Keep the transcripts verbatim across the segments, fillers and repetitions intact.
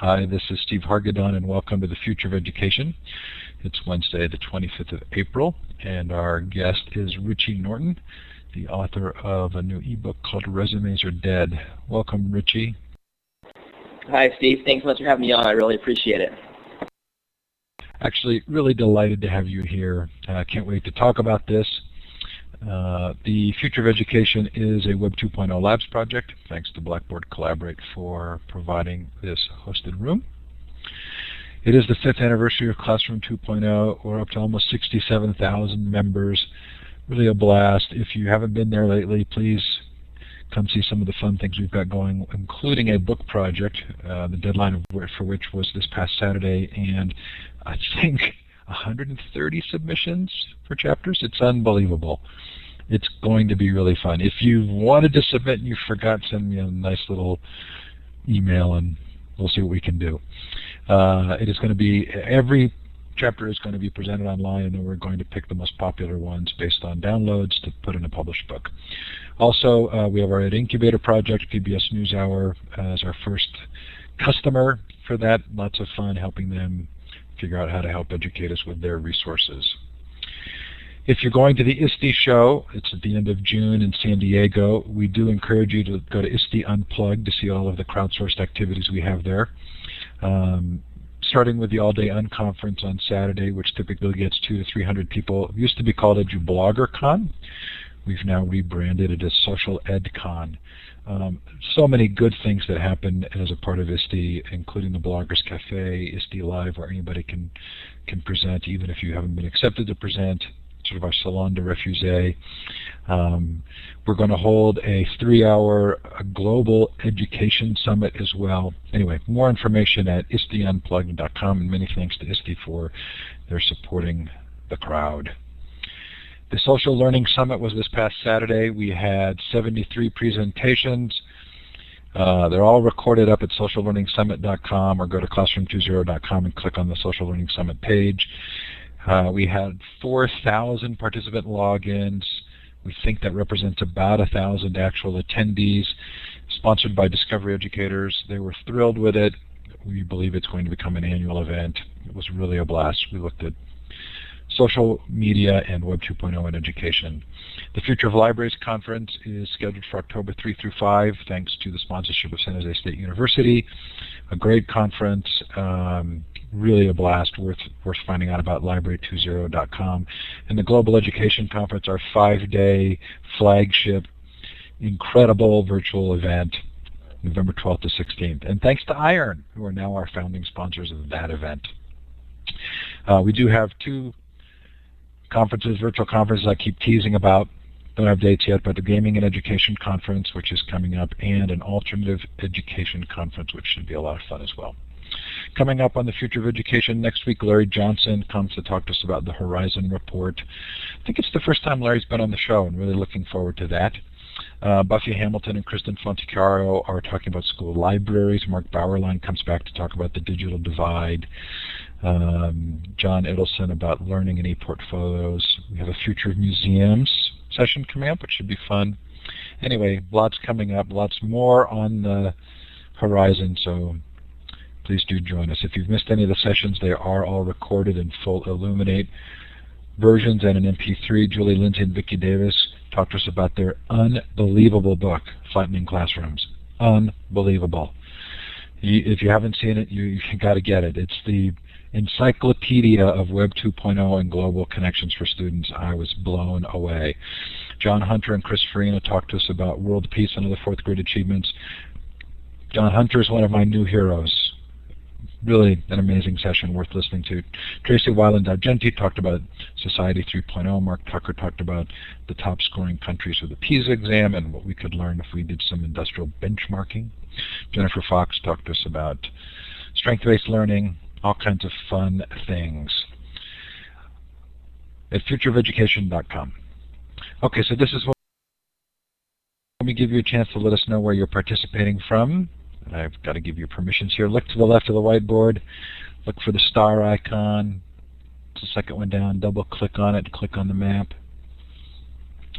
Hi, this is Steve Hargadon, and welcome to the Future of Education. It's Wednesday, the twenty-fifth of April, and our guest is Richie Norton, the author of a new ebook called Resumes Are Dead. Welcome, Richie. Hi, Steve. Thanks so much for having me on. I really appreciate it. Actually, really delighted to have you here. I uh, can't wait to talk about this. Uh, the Future of Education is a Web two point oh Labs project. Thanks to Blackboard Collaborate for providing this hosted room. It is the fifth anniversary of Classroom two point oh. We're up to almost sixty-seven thousand members. Really a blast. If you haven't been there lately, please come see some of the fun things we've got going, including a book project, uh, the deadline for which was this past Saturday, and I think one hundred thirty submissions for chapters. It's unbelievable. It's going to be really fun. If you wanted to submit and you forgot, send me a nice little email and we'll see what we can do. Uh, it is going to be, every chapter is going to be presented online, and then we're going to pick the most popular ones based on downloads to put in a published book. Also, uh, we have our Ed Incubator project. P B S NewsHour as our first customer for that. Lots of fun helping them figure out how to help educators with their resources. If you're going to the ISTE show, it's at the end of June in San Diego. We do encourage you to go to ISTE Unplugged to see all of the crowdsourced activities we have there. Um, starting with the all-day unconference on Saturday, which typically gets two to three hundred people. It used to be called EduBloggerCon. We've now rebranded it as Social Ed Con. Um, so many good things that happen as a part of ISTE, including the Bloggers Cafe, ISTE Live, where anybody can can present, even if you haven't been accepted to present. Sort of our salon de refusé. Um, we're going to hold a three-hour Global Education Summit as well. Anyway, more information at I S T E U Unplugged dot com, and many thanks to ISTE for their supporting the crowd. The Social Learning Summit was this past Saturday. We had seventy-three presentations. Uh, they're all recorded up at social learning summit dot com, or go to classroom two point oh dot com and click on the Social Learning Summit page. Uh, we had four thousand participant logins. We think that represents about one thousand actual attendees, sponsored by Discovery Educators. They were thrilled with it. We believe it's going to become an annual event. It was really a blast. We looked at social media and Web two point oh in education. The Future of Libraries Conference is scheduled for October third through fifth, thanks to the sponsorship of San Jose State University. A great conference. Um, really a blast, worth worth finding out about library two point oh dot com. And the Global Education Conference, our five-day flagship, incredible virtual event, November twelfth to sixteenth. And thanks to Iron, who are now our founding sponsors of that event. Uh, we do have two conferences, virtual conferences I keep teasing about. Don't have dates yet, but the Gaming and Education Conference, which is coming up, and an Alternative Education Conference, which should be a lot of fun as well. Coming up on the Future of Education next week, Larry Johnson comes to talk to us about the Horizon Report. I think it's the first time Larry's been on the show, and really looking forward to that. Uh, Buffy Hamilton and Kristen Fontichiaro are talking about school libraries. Mark Bauerlein comes back to talk about the digital divide. Um, John Idelson about learning and e-portfolios. We have a Future of Museums session coming up, which should be fun. Anyway, lots coming up, lots more on the horizon, so please do join us. If you've missed any of the sessions, they are all recorded in full Illuminate versions and an M P three. Julie Lindsay and Vicki Davis talked to us about their unbelievable book, Flattening Classrooms. Unbelievable. You, if you haven't seen it, you, you got to get it. It's the Encyclopedia of Web two point oh and Global Connections for Students. I was blown away. John Hunter and Chris Farina talked to us about world peace and other fourth grade achievements. John Hunter is one of my new heroes. Really an amazing session worth listening to. Tracy Weiland-Argenti talked about Society three point oh. Mark Tucker talked about the top scoring countries of the PISA exam and what we could learn if we did some industrial benchmarking. Jennifer Fox talked to us about strength-based learning, all kinds of fun things at future of education dot com. Okay, so this is what let me give you a chance to let us know where you're participating from. I've got to give you permissions here. Look to the left of the whiteboard. Look for the star icon. It's the second one down. Double-click on it. Click on the map.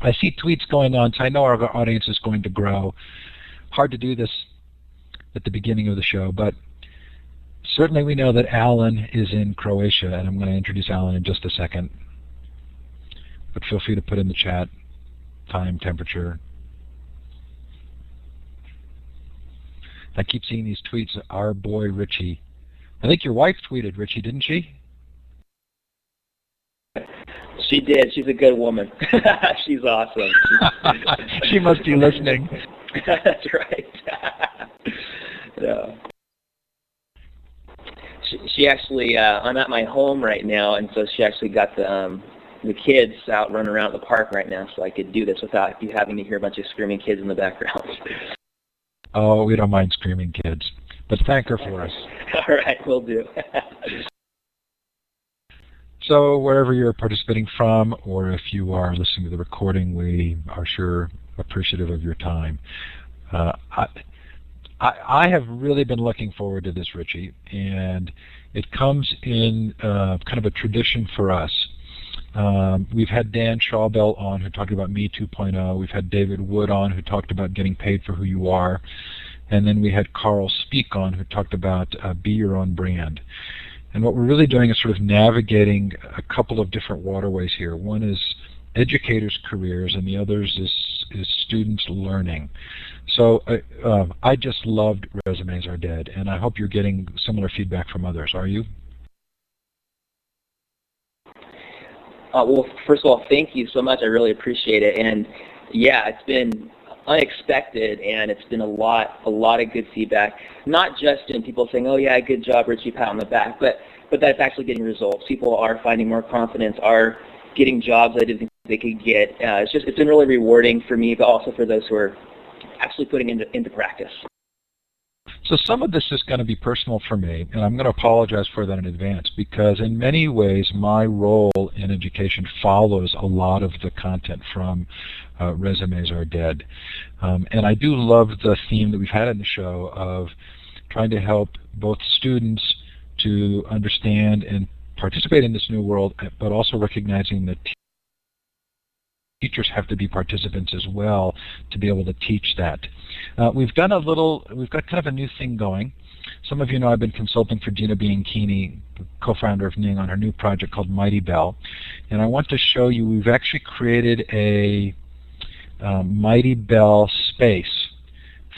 I see tweets going on, so I know our audience is going to grow. Hard to do this at the beginning of the show, but Certainly we know that Alan is in Croatia, and I'm going to introduce Alan in just a second. But feel free to put in the chat time, temperature. I keep seeing these tweets, our boy Richie. I think your wife tweeted, Richie, didn't she? She did. She's a good woman. She's awesome. She must be listening. That's right. So, she, she actually, uh, I'm at my home right now, and so she actually got the, um, the kids out running around the park right now, so I could do this without you having to hear a bunch of screaming kids in the background. Oh, we don't mind screaming kids, but thank her for us. All right, we'll do. So wherever you're participating from, or if you are listening to the recording, we are sure appreciative of your time. Uh, I, I, I have really been looking forward to this, Richie, and it comes in uh, kind of a tradition for us. Um, we've had Dan Schawbel on who talked about Me two point oh. We've had David Wood on who talked about getting paid for who you are. And then we had Carl Speak on who talked about uh, be your own brand. And what we're really doing is sort of navigating a couple of different waterways here. One is educators' careers, and the others is, is students learning. So uh, uh, I just loved Resumes Are Dead, and I hope you're getting similar feedback from others. Are you? Uh, well, first of all, thank you so much. I really appreciate it. And yeah, it's been unexpected, and it's been a lot, a lot of good feedback. Not just in people saying, "Oh yeah, good job, Richie," pat on the back, but but that's actually getting results. People are finding more confidence, are getting jobs that I didn't think they could get. Uh, it's just, it's been really rewarding for me, but also for those who are actually putting into into practice. So some of this is going to be personal for me, and I'm going to apologize for that in advance, because in many ways my role in education follows a lot of the content from uh, Resumes Are Dead. Um, and I do love the theme that we've had in the show of trying to help both students to understand and participate in this new world, but also recognizing that teachers have to be participants as well to be able to teach that. Uh, we've done a little, we've got kind of a new thing going. Some of you know I've been consulting for Gina Bianchini, co-founder of Ning, on her new project called Mighty Bell. And I want to show you, we've actually created a uh, Mighty Bell space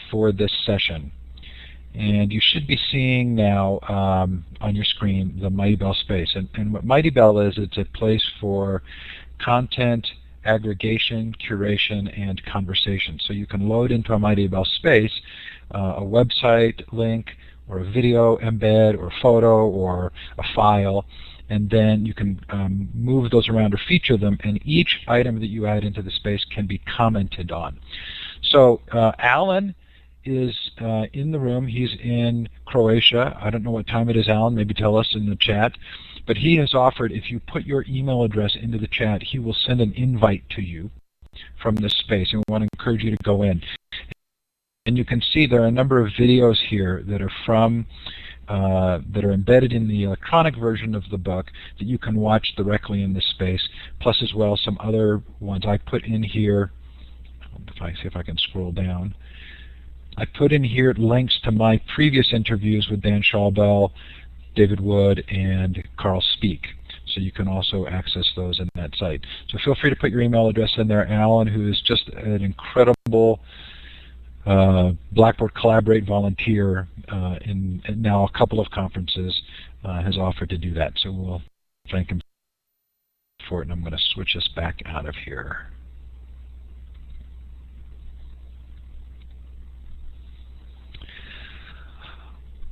for this session. And you should be seeing now um, on your screen the Mighty Bell space. And, and what Mighty Bell is, it's a place for content aggregation, curation, and conversation. So you can load into a Mighty Bell space uh, a website link or a video embed or photo or a file, and then you can um, move those around or feature them, and each item that you add into the space can be commented on. So uh, Alan is uh, in the room. He's in Croatia. I don't know what time it is, Alan. Maybe tell us in the chat. But he has offered, if you put your email address into the chat, he will send an invite to you from this space, and we want to encourage you to go in. And you can see there are a number of videos here that are from, uh, that are embedded in the electronic version of the book that you can watch directly in this space, plus as well some other ones I put in here. If I see if I can scroll down. I put in here links to my previous interviews with Dan Schawbel, David Wood, and Carl Speak. So you can also access those in that site. So feel free to put your email address in there. Alan, who is just an incredible uh, Blackboard Collaborate volunteer uh, in, in now a couple of conferences, uh, has offered to do that. So we'll thank him for it, and I'm going to switch us back out of here.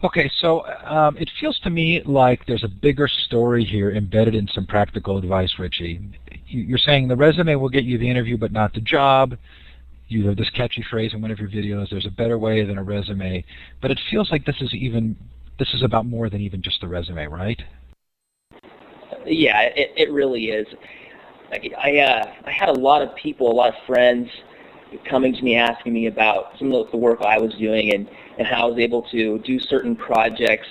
Okay, so um, it feels to me like there's a bigger story here embedded in some practical advice, Richie. You're saying the resume will get you the interview but not the job. You have this catchy phrase in one of your videos, there's a better way than a resume. But it feels like this is even, this is about more than even just the resume, right? Yeah, it, it really is. I, I, uh, I had a lot of people, a lot of friends coming to me asking me about some of the work I was doing and, and how I was able to do certain projects.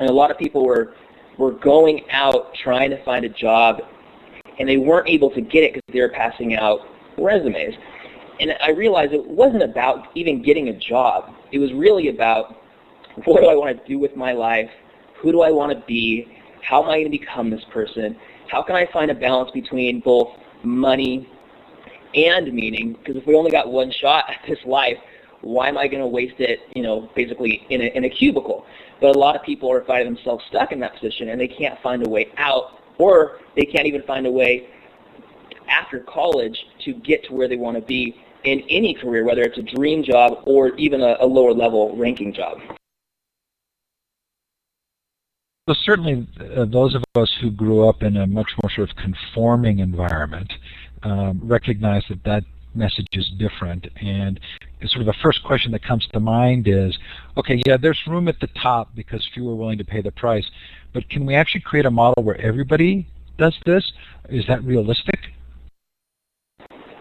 And a lot of people were were going out trying to find a job, and they weren't able to get it because they were passing out resumes. And I realized it wasn't about even getting a job. It was really about, what do I want to do with my life? who do I want to be, how am I going to become this person, how can I find a balance between both money and meaning, because if we only got one shot at this life, why am I going to waste it, you know, basically in a, in a cubicle? But a lot of people are finding themselves stuck in that position, and they can't find a way out, or they can't even find a way after college to get to where they want to be in any career, whether it's a dream job or even a, a lower level ranking job. Well, certainly uh, those of us who grew up in a much more sort of conforming environment um, recognize that that message is different, and sort of the first question that comes to mind is, okay, yeah, there's room at the top because few are willing to pay the price, but can we actually create a model where everybody does this? Is that realistic?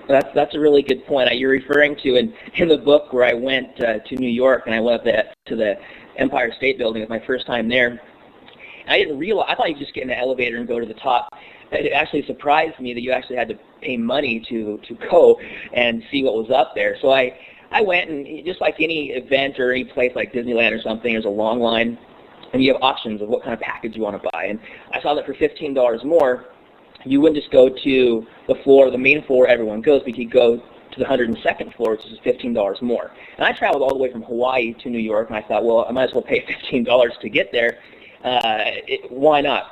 That's, that's a really good point. You're referring to in, in the book where I went uh, to New York, and I went up at, to the Empire State Building. It was my first time there. And I didn't realize, I thought you could just get in the elevator and go to the top. It actually surprised me that you actually had to pay money to, to go and see what was up there. So I, I went, and just like any event or any place like Disneyland or something, there's a long line, and you have options of what kind of package you want to buy. And I saw that for fifteen dollars more, you wouldn't just go to the floor, the main floor everyone goes, but you could go to the one hundred second floor, which is fifteen dollars more. And I traveled all the way from Hawaii to New York, and I thought, well, I might as well pay fifteen dollars to get there. Uh, it, why not?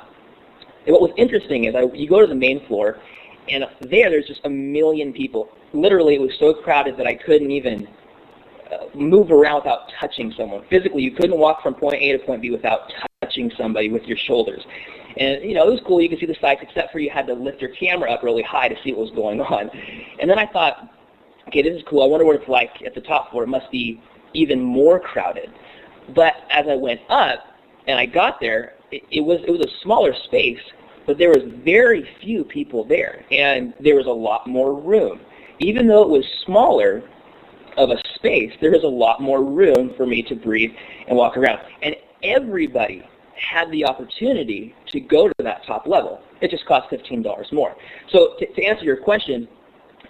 And what was interesting is I, you go to the main floor, and there, there's just a million people. Literally, it was so crowded that I couldn't even uh, move around without touching someone. Physically, you couldn't walk from point A to point B without touching somebody with your shoulders. And, you know, it was cool. You could see the sights, except for you had to lift your camera up really high to see what was going on. And then I thought, okay, this is cool. I wonder what it's like at the top floor. It must be even more crowded. But as I went up and I got there, it, it was it was a smaller space, but there was very few people there, and there was a lot more room. Even though it was smaller of a space, there was a lot more room for me to breathe and walk around. And everybody had the opportunity to go to that top level. It just cost fifteen dollars more. So to, to answer your question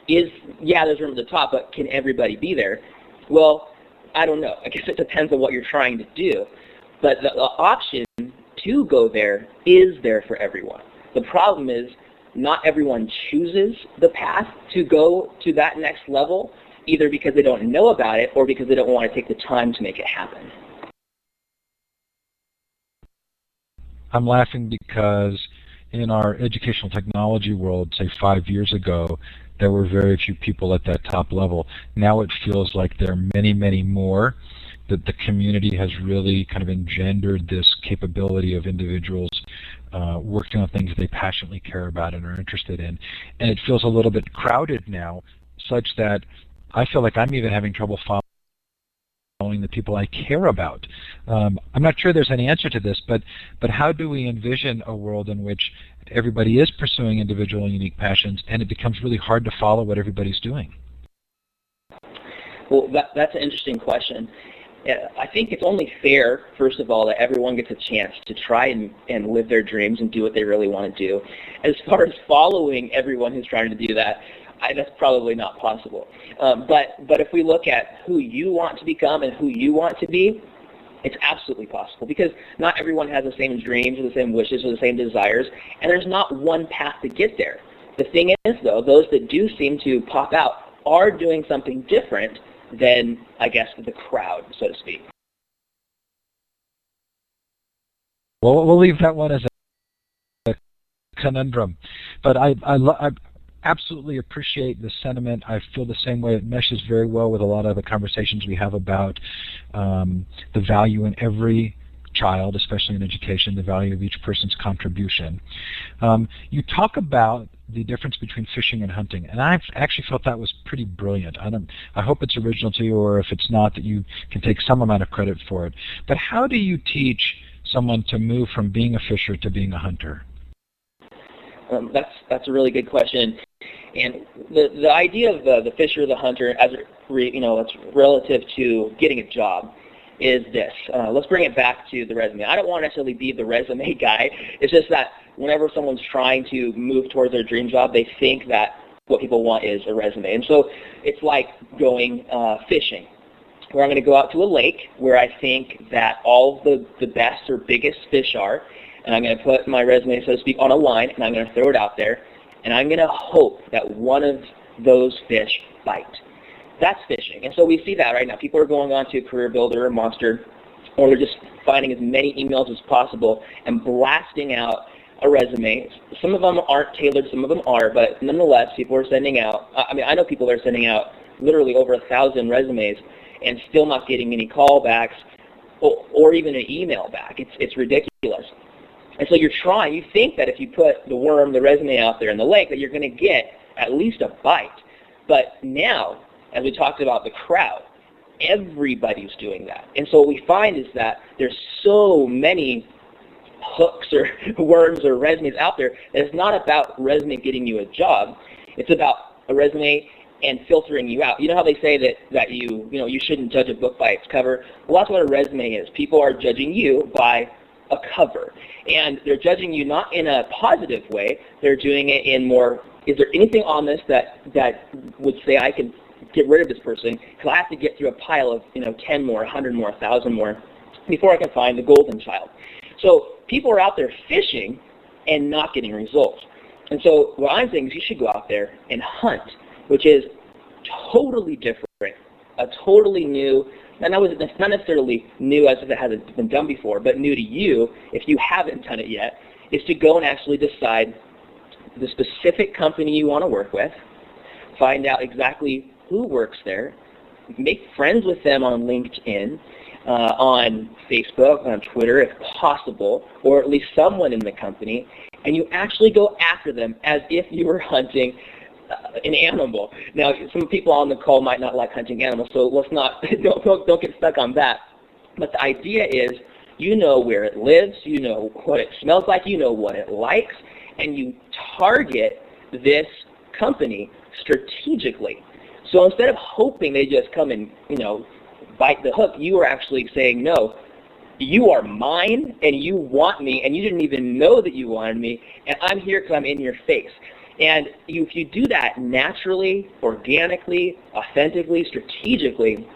is, yeah, there's room at the top, but can everybody be there? Well, I don't know. I guess it depends on what you're trying to do. But the, the option to go there is there for everyone. The problem is not everyone chooses the path to go to that next level, either because they don't know about it or because they don't want to take the time to make it happen. I'm laughing because in our educational technology world, say five years ago, there were very few people at that top level. Now it feels like there are many, many more, that the community has really kind of engendered this capability of individuals uh, working on things they passionately care about and are interested in. And it feels a little bit crowded now, such that I feel like I'm even having trouble following the people I care about. Um, I'm not sure there's any answer to this, but but how do we envision a world in which everybody is pursuing individual and unique passions, and it becomes really hard to follow what everybody's doing? Well, that, that's an interesting question. I think it's only fair, first of all, that everyone gets a chance to try and, and live their dreams and do what they really want to do. As far as following everyone who's trying to do that, I, that's probably not possible. Um, but but if we look at who you want to become and who you want to be, it's absolutely possible, because not everyone has the same dreams or the same wishes or the same desires, and there's not one path to get there. The thing is, though, those that do seem to pop out are doing something different than, I guess, the crowd, so to speak. Well, we'll leave that one as a conundrum. But I, I, lo- I absolutely appreciate the sentiment. I feel the same way. It meshes very well with a lot of the conversations we have about um, the value in every child, especially in education, the value of each person's contribution. Um, you talk about the difference between fishing and hunting, and I actually felt that was pretty brilliant. I don't, I hope it's original to you, or if it's not, that you can take some amount of credit for it. But how do you teach someone to move from being a fisher to being a hunter? Um, that's that's a really good question, and the the idea of the, the fisher, the hunter, as it re, you know, it's relative to getting a job, is this. Uh, let's bring it back to the resume. I don't want to necessarily be the resume guy. It's just that whenever someone's trying to move towards their dream job, they think that what people want is a resume. And so it's like going uh, fishing. where I'm going to go out to a lake where I think that all the, the best or biggest fish are, and I'm going to put my resume, so to speak, on a line, and I'm going to throw it out there, and I'm going to hope that one of those fish bite. That's fishing. And so we see that right now. People are going on to Career Builder or Monster, or they're just finding as many emails as possible and blasting out a resume. Some of them aren't tailored, some of them are, but nonetheless, people are sending out, I mean, I know people are sending out literally over a thousand resumes and still not getting any callbacks or, or even an email back. It's, it's ridiculous. And so you're trying, you think that if you put the worm, the resume out there in the lake, that you're going to get at least a bite. But now, as we talked about the crowd, everybody's doing that. And so what we find is that there's so many hooks or worms or resumes out there that it's not about resume getting you a job. It's about a resume and filtering you out. You know how they say that, that you, you know, you shouldn't judge a book by its cover? Well, that's what a resume is. People are judging you by a cover. And they're judging you not in a positive way. They're doing it in more, is there anything on this that, that would say I can get rid of this person, because I have to get through a pile of, you know, ten more, one hundred more, one thousand more before I can find the golden child. So people are out there fishing and not getting results. And so what I'm saying is you should go out there and hunt, which is totally different, a totally new, and that's not necessarily new as if it hasn't been done before, but new to you if you haven't done it yet, is to go and actually decide the specific company you want to work with, find out exactly who works there, make friends with them on LinkedIn, uh, on Facebook, on Twitter if possible, or at least someone in the company, and you actually go after them as if you were hunting uh, an animal. Now, some people on the call might not like hunting animals, so let's not, don't, don't, don't get stuck on that. But the idea is you know where it lives, you know what it smells like, you know what it likes, and you target this company strategically. So instead of hoping they just come and, you know, bite the hook, you are actually saying, no, you are mine and you want me and you didn't even know that you wanted me and I'm here because I'm in your face. And you, if you do that naturally, organically, authentically, strategically,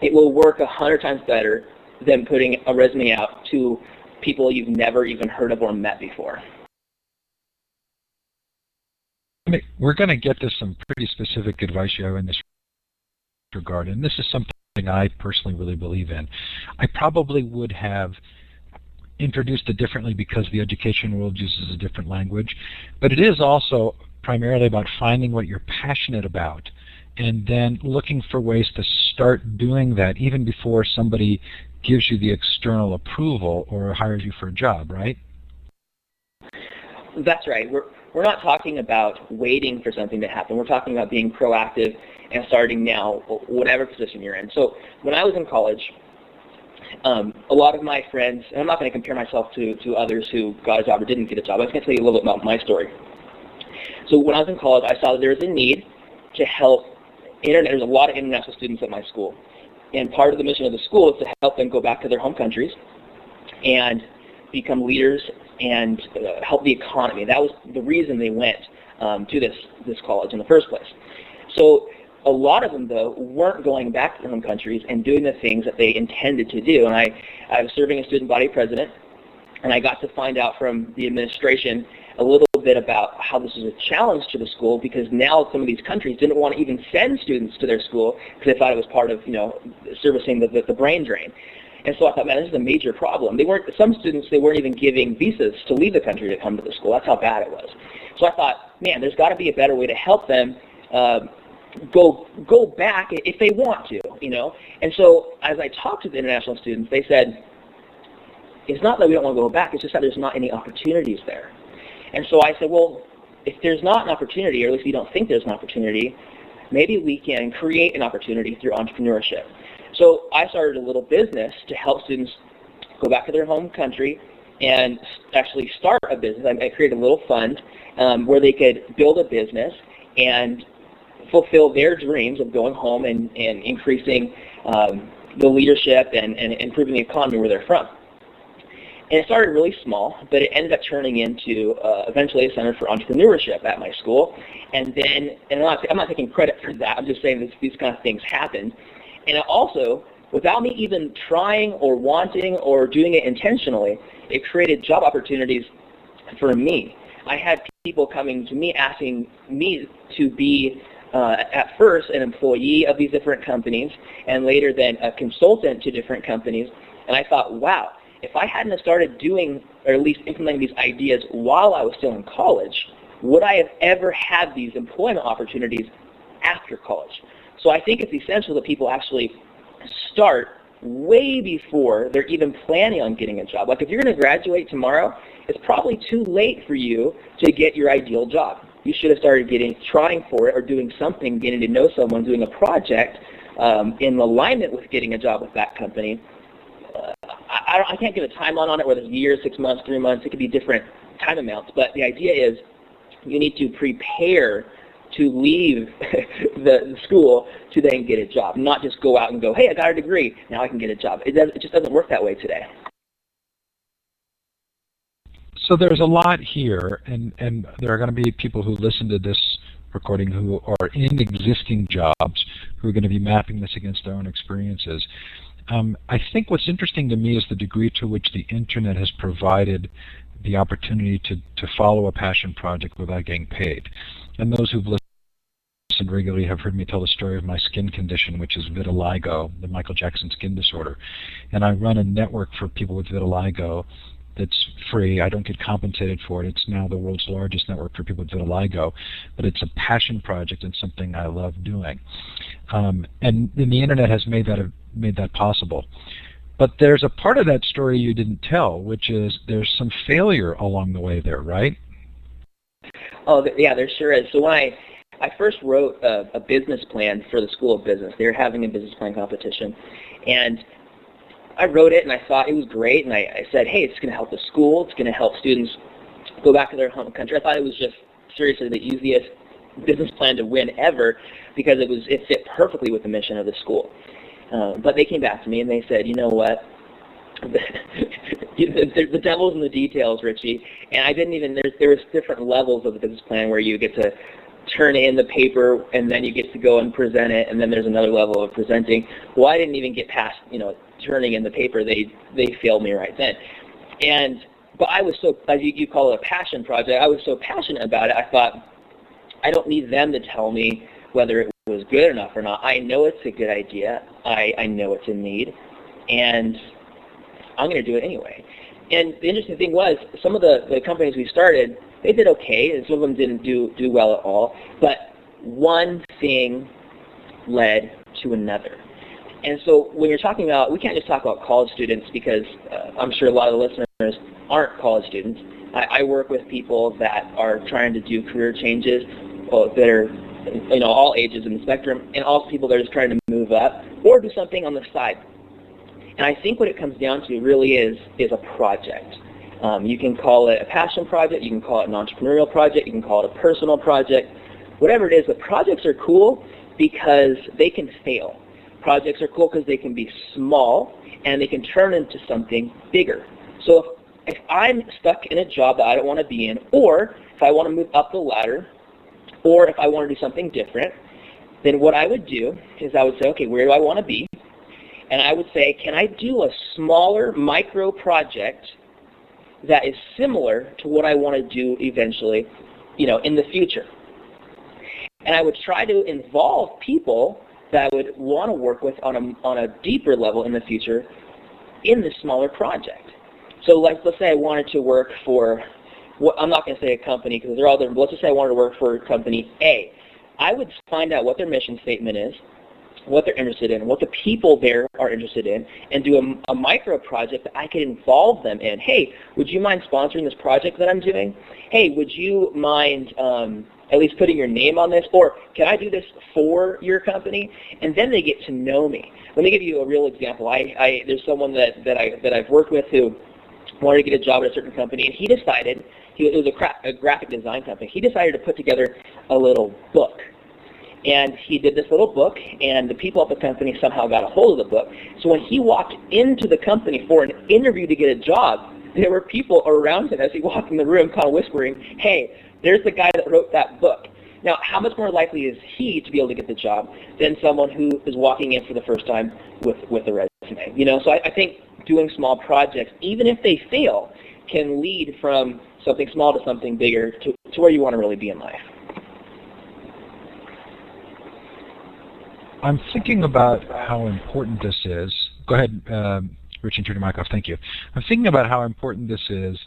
it will work a hundred times better than putting a resume out to people you've never even heard of or met before. We're going to get to some pretty specific advice, Joe, in this regard, and this is something I personally really believe in. I probably would have introduced it differently because the education world uses a different language, but it is also primarily about finding what you're passionate about and then looking for ways to start doing that even before somebody gives you the external approval or hires you for a job, right? That's right. We're We're not talking about waiting for something to happen. We're talking about being proactive and starting now, whatever position you're in. So when I was in college, um, a lot of my friends, and I'm not going to compare myself to, to others who got a job or didn't get a job. I was going to tell you a little bit about my story. So when I was in college, I saw that there was a need to help internet. There's a lot of international students at my school. And part of the mission of the school is to help them go back to their home countries and become leaders and uh, help the economy. That was the reason they went um, to this, this college in the first place. So a lot of them, though, weren't going back to their home countries and doing the things that they intended to do. And I, I was serving as student body president, and I got to find out from the administration a little bit about how this is a challenge to the school, because now some of these countries didn't want to even send students to their school because they thought it was part of, you know, servicing the, the, the brain drain. And so I thought, man, this is a major problem. They weren't, some students, they weren't even giving visas to leave the country to come to the school. That's how bad it was. So I thought, man, there's got to be a better way to help them uh, go go back if they want to, you know. And so as I talked to the international students, they said, it's not that we don't want to go back. It's just that there's not any opportunities there. And so I said, well, if there's not an opportunity, or at least you don't think there's an opportunity, maybe we can create an opportunity through entrepreneurship. So I started a little business to help students go back to their home country and actually start a business. I created a little fund um, where they could build a business and fulfill their dreams of going home and, and increasing um, the leadership and, and improving the economy where they're from. And it started really small, but it ended up turning into uh, eventually a center for entrepreneurship at my school. And then, and I'm not, I'm not taking credit for that. I'm just saying this, these kind of things happened. And it also without me even trying or wanting or doing it intentionally, it created job opportunities for me. I had people coming to me asking me to be uh, at first an employee of these different companies and later then a consultant to different companies, and I thought, wow, if I hadn't started doing or at least implementing these ideas while I was still in college, would I have ever had these employment opportunities after college? So I think it's essential that people actually start way before they're even planning on getting a job. Like if you're going to graduate tomorrow, it's probably too late for you to get your ideal job. You should have started getting, trying for it or doing something, getting to know someone, doing a project um, in alignment with getting a job with that company. Uh, I, I can't give a timeline on it, whether it's years, six months, three months. It could be different time amounts. But the idea is you need to prepare to leave the school to then get a job, not just go out and go, hey, I got a degree, now I can get a job. It, does, it just doesn't work that way today. So there's a lot here, and, and there are going to be people who listen to this recording who are in existing jobs who are going to be mapping this against their own experiences. Um, I think what's interesting to me is the degree to which the internet has provided the opportunity to, to follow a passion project without getting paid. And those who've listened regularly have heard me tell the story of my skin condition, which is vitiligo, the Michael Jackson skin disorder. And I run a network for people with vitiligo that's free. I don't get compensated for it. It's now the world's largest network for people with vitiligo. But it's a passion project and something I love doing. Um, and, and the internet has made that, made that possible. But there's a part of that story you didn't tell, which is there's some failure along the way there, right? Oh, yeah, there sure is. So when I, I first wrote a, a business plan for the School of Business. They were having a business plan competition. And I wrote it, and I thought it was great. And I, I said, hey, it's going to help the school. It's going to help students go back to their home country. I thought it was just seriously the easiest business plan to win ever because it was it fit perfectly with the mission of the school. Uh, but they came back to me, and they said, you know what? the, the devil's in the details, Richie. And I didn't even, there's, there was different levels of the business plan where you get to turn in the paper and then you get to go and present it, and then there's another level of presenting. Well, I didn't even get past, you know, turning in the paper. They they failed me right then. And, but I was so, as you, you call it a passion project, I was so passionate about it, I thought, I don't need them to tell me whether it was good enough or not. I know it's a good idea. I, I know it's a need. And I'm going to do it anyway. And the interesting thing was, some of the, the companies we started, they did okay, and some of them didn't do, do well at all. But one thing led to another. And so when you're talking about, we can't just talk about college students because uh, I'm sure a lot of the listeners aren't college students. I, I work with people that are trying to do career changes, both that are, you know, all ages in the spectrum, and also people that are just trying to move up or do something on the side. And I think what it comes down to really is is a project. Um, you can call it a passion project, you can call it an entrepreneurial project, you can call it a personal project. Whatever it is, the projects are cool because they can fail. Projects are cool because they can be small and they can turn into something bigger. So if, if I'm stuck in a job that I don't want to be in, or if I want to move up the ladder, or if I want to do something different, then what I would do is I would say, okay, where do I want to be? And I would say, can I do a smaller micro project that is similar to what I want to do eventually, you know, in the future? And I would try to involve people that I would want to work with on a, on a deeper level in the future in this smaller project. So like, let's say I wanted to work for, well, I'm not going to say a company because they're all different, but let's just say I wanted to work for company A. I would find out what their mission statement is, what they're interested in, what the people there are interested in, and do a, a micro project that I could involve them in. Hey, would you mind sponsoring this project that I'm doing? Hey, would you mind um, at least putting your name on this? Or can I do this for your company? And then they get to know me. Let me give you a real example. I, I there's someone that, that I that I've worked with who wanted to get a job at a certain company, and he decided he it was a, cra- a graphic design company. He decided to put together a little book. And he did this little book, and the people at the company somehow got a hold of the book. So when he walked into the company for an interview to get a job, there were people around him as he walked in the room kind of whispering, hey, there's the guy that wrote that book. Now, how much more likely is he to be able to get the job than someone who is walking in for the first time with, with a resume? You know, so I, I think doing small projects, even if they fail, can lead from something small to something bigger to, to where you want to really be in life. I'm thinking about how important this is. Go ahead, uh, Richie, turn your mic off. Thank you. I'm thinking about how important this is,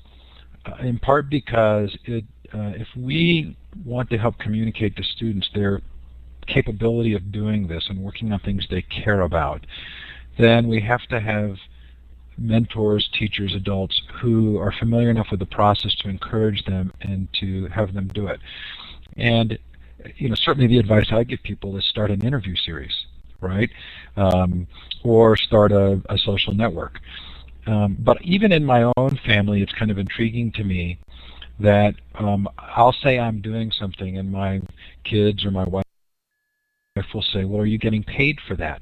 uh, in part because it, uh, if we want to help communicate to students their capability of doing this and working on things they care about, then we have to have mentors, teachers, adults who are familiar enough with the process to encourage them and to have them do it. And you know, certainly the advice I give people is start an interview series, right? Um, or start a, a social network. Um, but even in my own family, it's kind of intriguing to me that um, I'll say I'm doing something and my kids or my wife will say, well, are you getting paid for that?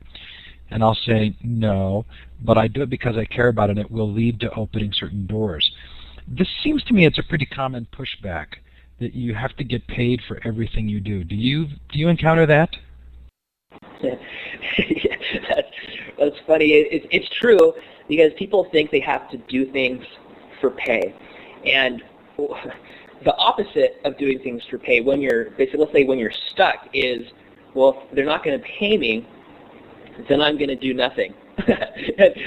And I'll say, no, but I do it because I care about it and it will lead to opening certain doors. This seems to me it's a pretty common pushback, that you have to get paid for everything you do. Do you do you encounter that? Yeah, that's, that's funny. It, it, it's true, because people think they have to do things for pay. And the opposite of doing things for pay, when you're basically, let's say when you're stuck, is, well, if they're not going to pay me, then I'm going to do nothing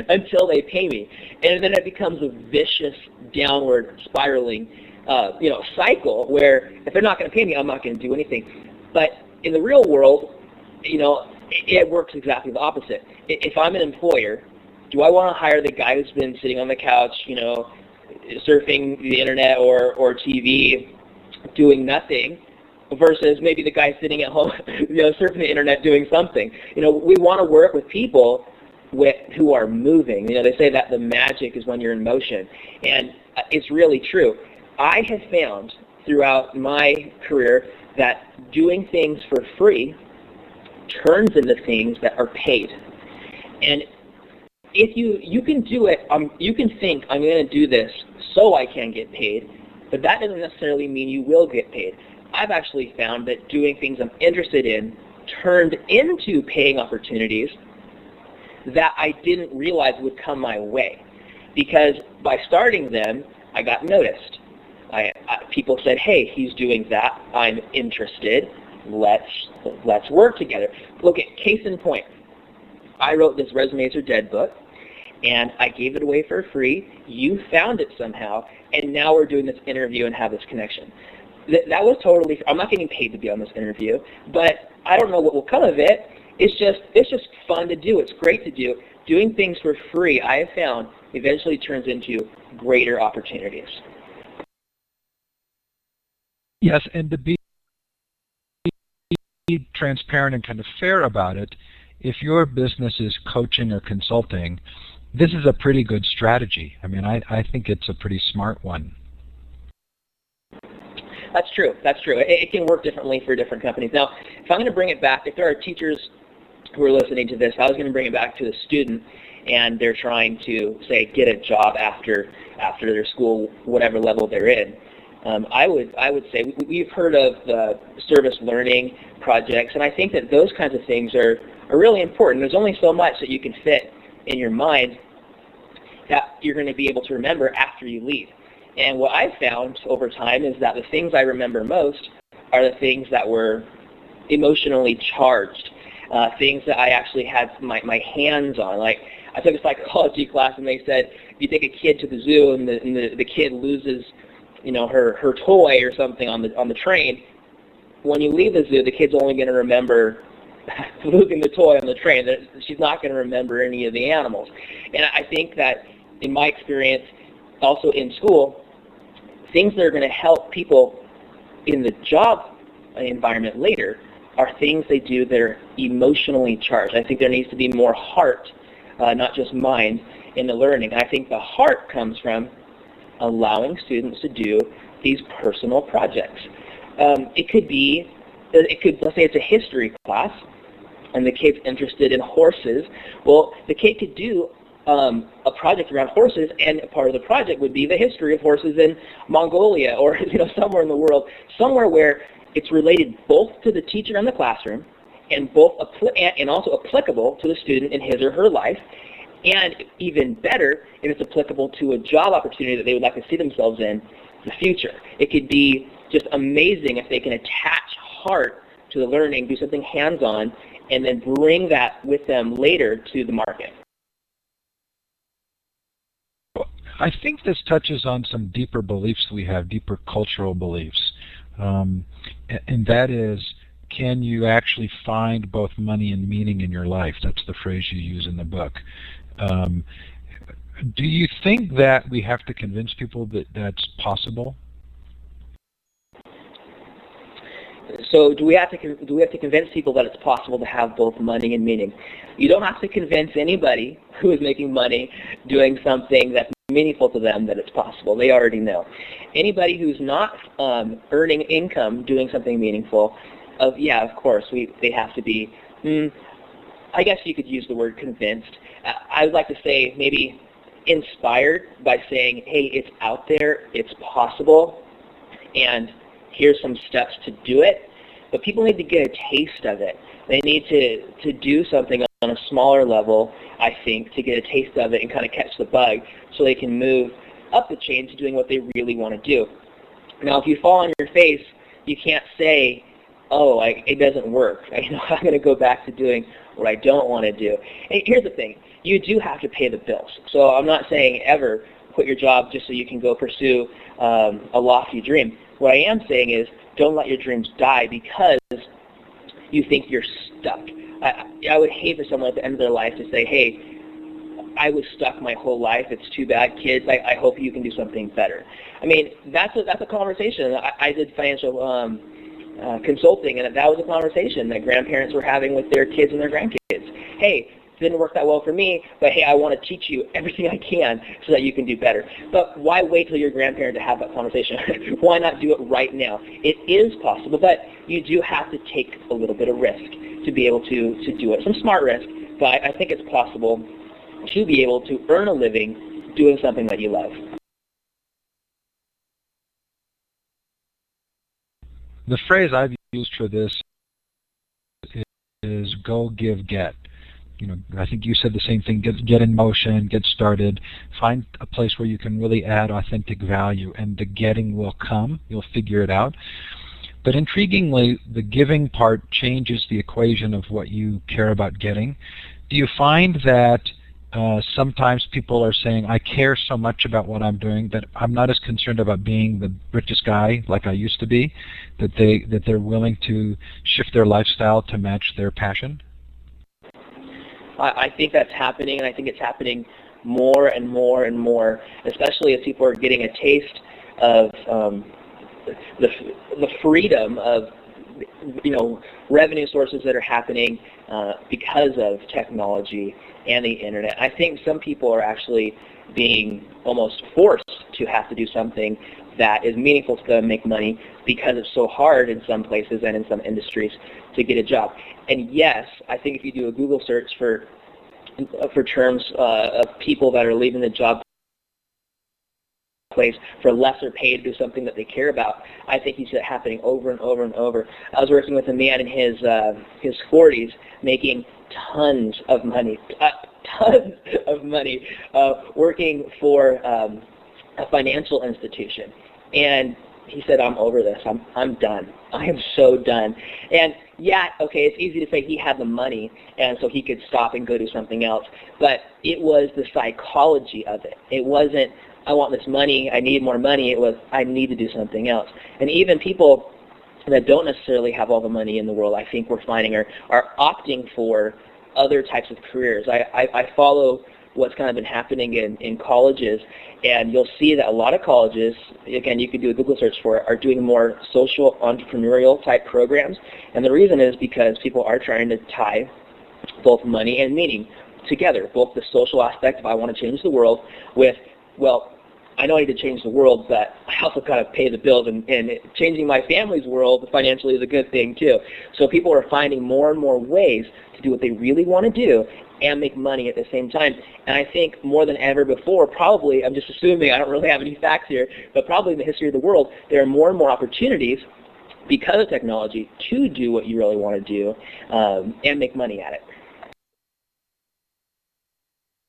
until they pay me. And then it becomes a vicious downward spiraling Uh, you know, cycle where if they're not going to pay me, I'm not going to do anything. But in the real world, you know, it, it works exactly the opposite. If I'm an employer, do I want to hire the guy who's been sitting on the couch, you know, surfing the internet or, or T V, doing nothing, versus maybe the guy sitting at home, you know, surfing the internet, doing something? You know, we want to work with people with, who are moving. You know, they say that the magic is when you're in motion, and it's really true. I have found throughout my career that doing things for free turns into things that are paid. And if you you can do it, um, you can think, I'm going to do this so I can get paid, but that doesn't necessarily mean you will get paid. I've actually found that doing things I'm interested in turned into paying opportunities that I didn't realize would come my way, because by starting them, I got noticed. I, I, people said, hey, he's doing that, I'm interested, let's let's work together. Look at, case in point, I wrote this Resumes Are Dead book, and I gave it away for free, you found it somehow, and now we're doing this interview and have this connection. Th- that was totally, I'm not getting paid to be on this interview, but I don't know what will come of it. It's just, it's just fun to do, it's great to do. Doing things for free, I have found, eventually turns into greater opportunities. Yes, and to be transparent and kind of fair about it, if your business is coaching or consulting, this is a pretty good strategy. I mean, I, I think it's a pretty smart one. That's true. That's true. It, it can work differently for different companies. Now, if I'm going to bring it back, if there are teachers who are listening to this, I was going to bring it back to the student, and they're trying to, say, get a job after after their school, whatever level they're in. Um, I would I would say we, we've heard of the service learning projects, and I think that those kinds of things are, are really important. There's only so much that you can fit in your mind that you're going to be able to remember after you leave. And what I've found over time is that the things I remember most are the things that were emotionally charged, uh, things that I actually had my, my hands on. Like, I took a psychology class, and they said, if you take a kid to the zoo and the, and the, the kid loses you know, her, her toy or something on the on the train, when you leave the zoo, the kid's only going to remember losing the toy on the train. She's not going to remember any of the animals. And I think that in my experience, also in school, things that are going to help people in the job environment later are things they do that are emotionally charged. I think there needs to be more heart, uh, not just mind, in the learning. I think the heart comes from allowing students to do these personal projects. Um, it could be, it could, let's say it's a history class, and the kid's interested in horses. Well, the kid could do um, a project around horses, and part of the project would be the history of horses in Mongolia or you know somewhere in the world, somewhere where It's related both to the teacher and the classroom, and both and also applicable to the student in his or her life, and even better if it's applicable to a job opportunity that they would like to see themselves in the future. It could be just amazing if they can attach heart to the learning, do something hands-on, and then bring that with them later to the market. I think this touches on some deeper beliefs we have, deeper cultural beliefs, um, and that is, can you actually find both money and meaning in your life? That's the phrase you use in the book. Um, do you think that we have to convince people that that's possible? So do we have to do we have to convince people that it's possible to have both money and meaning? You don't have to convince anybody who is making money doing something that's meaningful to them that it's possible. They already know. Anybody who's not um, earning income doing something meaningful, of yeah, of course, we they have to be. Mm, I guess you could use the word convinced. I would like to say maybe inspired by saying, hey, it's out there, it's possible, and here's some steps to do it. But people need to get a taste of it. They need to, to do something on a smaller level, I think, to get a taste of it and kind of catch the bug so they can move up the chain to doing what they really want to do. Now, if you fall on your face, you can't say, oh, I, it doesn't work. I, you know, I'm going to go back to doing what I don't want to do. And here's the thing. You do have to pay the bills. So I'm not saying ever quit your job just so you can go pursue um, a lofty dream. What I am saying is don't let your dreams die because you think you're stuck. I, I would hate for someone at the end of their life to say, hey, I was stuck my whole life. It's too bad, kids. I, I hope you can do something better. I mean, that's a, that's a conversation. I, I did financial um, uh, consulting, and that was a conversation that grandparents were having with their kids and their grandkids. Hey, didn't work that well for me, but hey, I want to teach you everything I can so that you can do better. But why wait till your grandparent to have that conversation? Why not do it right now? It is possible, but you do have to take a little bit of risk to be able to, to do it. Some smart risk, but I think it's possible to be able to earn a living doing something that you love. The phrase I've used for this is go, give, get. You know, I think you said the same thing, get, get in motion, get started, find a place where you can really add authentic value, and the getting will come. You'll figure it out. But intriguingly, the giving part changes the equation of what you care about getting. Do you find that uh, sometimes people are saying, I care so much about what I'm doing that I'm not as concerned about being the richest guy like I used to be, that, they, that they're willing to shift their lifestyle to match their passion? I think that's happening, and I think it's happening more and more and more, especially as people are getting a taste of um, the the freedom of you know revenue sources that are happening uh, because of technology and the internet. I think some people are actually being almost forced to have to do something that is meaningful to them, make money, because it's so hard in some places and in some industries to get a job. And yes, I think if you do a Google search for for terms uh, of people that are leaving the job place for lesser pay to do something that they care about, I think you see it happening over and over and over. I was working with a man in his uh, his forties making tons of money, tons of money, uh, working for um, a financial institution, and he said, I'm over this. I'm I'm done. I am so done. And yeah, okay, it's easy to say he had the money and so he could stop and go do something else. But it was the psychology of it. It wasn't, I want this money, I need more money. It was, I need to do something else. And even people that don't necessarily have all the money in the world, I think we're finding are, are opting for other types of careers. I, I, I follow what's kind of been happening in, in colleges, and you'll see that a lot of colleges, again, you could do a Google search for it, are doing more social entrepreneurial type programs, and the reason is because people are trying to tie both money and meaning together, both the social aspect of I want to change the world with, well, I know I need to change the world, but I also kind of pay the bills, and, and changing my family's world financially is a good thing too. So people are finding more and more ways to do what they really want to do and make money at the same time. And I think more than ever before, probably, I'm just assuming, I don't really have any facts here, but probably in the history of the world, there are more and more opportunities because of technology to do what you really want to do um, and make money at it.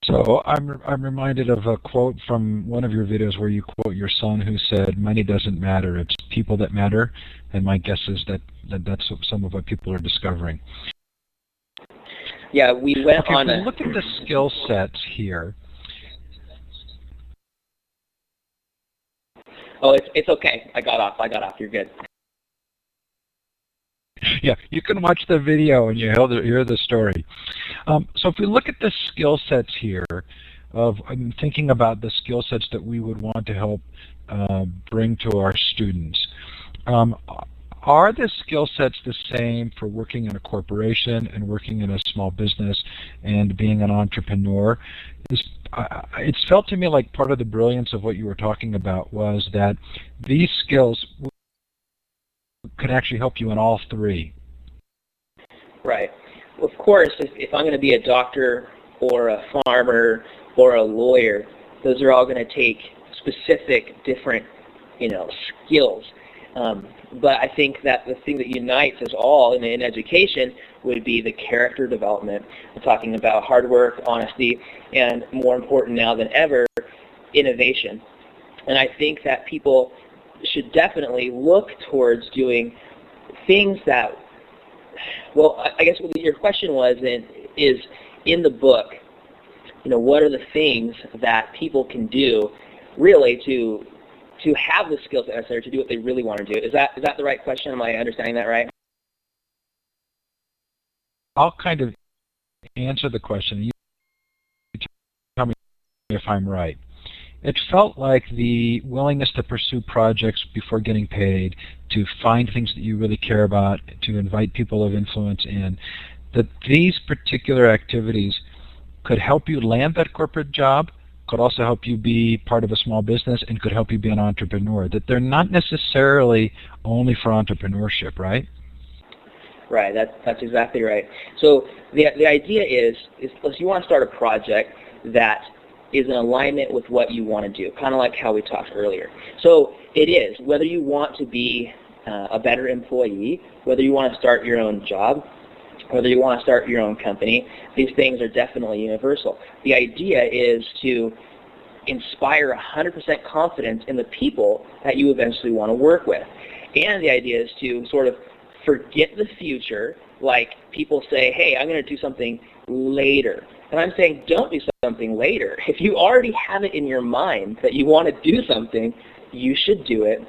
So I'm I'm reminded of a quote from one of your videos where you quote your son who said, "Money doesn't matter; it's people that matter." And my guess is that, that that's some of what people are discovering. Yeah, we went okay, on. If we a look at the skill sets here. Oh, it's it's okay. I got off. I got off. You're good. Yeah, you can watch the video and you hear the, hear the story. Um, so if we look at the skill sets here, of I'm thinking about the skill sets that we would want to help uh, bring to our students. Um, are the skill sets the same for working in a corporation and working in a small business and being an entrepreneur? Is, uh, it's felt to me like part of the brilliance of what you were talking about was that these skills could actually help you in all three. Right. Of course, if, if I'm going to be a doctor or a farmer or a lawyer, those are all going to take specific different, you know, skills. Um, but I think that the thing that unites us all in, in education would be the character development. I'm talking about hard work, honesty, and more important now than ever, innovation. And I think that people should definitely look towards doing things that, well, I guess what your question was in, is in the book, you know, what are the things that people can do really to to have the skills necessary to do what they really want to do? Is that is that the right question? Am I understanding that right? I'll kind of answer the question. You tell me if I'm right. It felt like the willingness to pursue projects before getting paid, to find things that you really care about, to invite people of influence in, that these particular activities could help you land that corporate job, could also help you be part of a small business, and could help you be an entrepreneur. That they're not necessarily only for entrepreneurship, right? Right, that's, that's exactly right. So the, the idea is, is if you want to start a project that is in alignment with what you want to do, kind of like how we talked earlier. So it is, whether you want to be uh, a better employee, whether you want to start your own job, whether you want to start your own company, these things are definitely universal. The idea is to inspire one hundred percent confidence in the people that you eventually want to work with. And the idea is to sort of forget the future, like people say, hey, I'm going to do something later. And I'm saying don't do something later. If you already have it in your mind that you want to do something, you should do it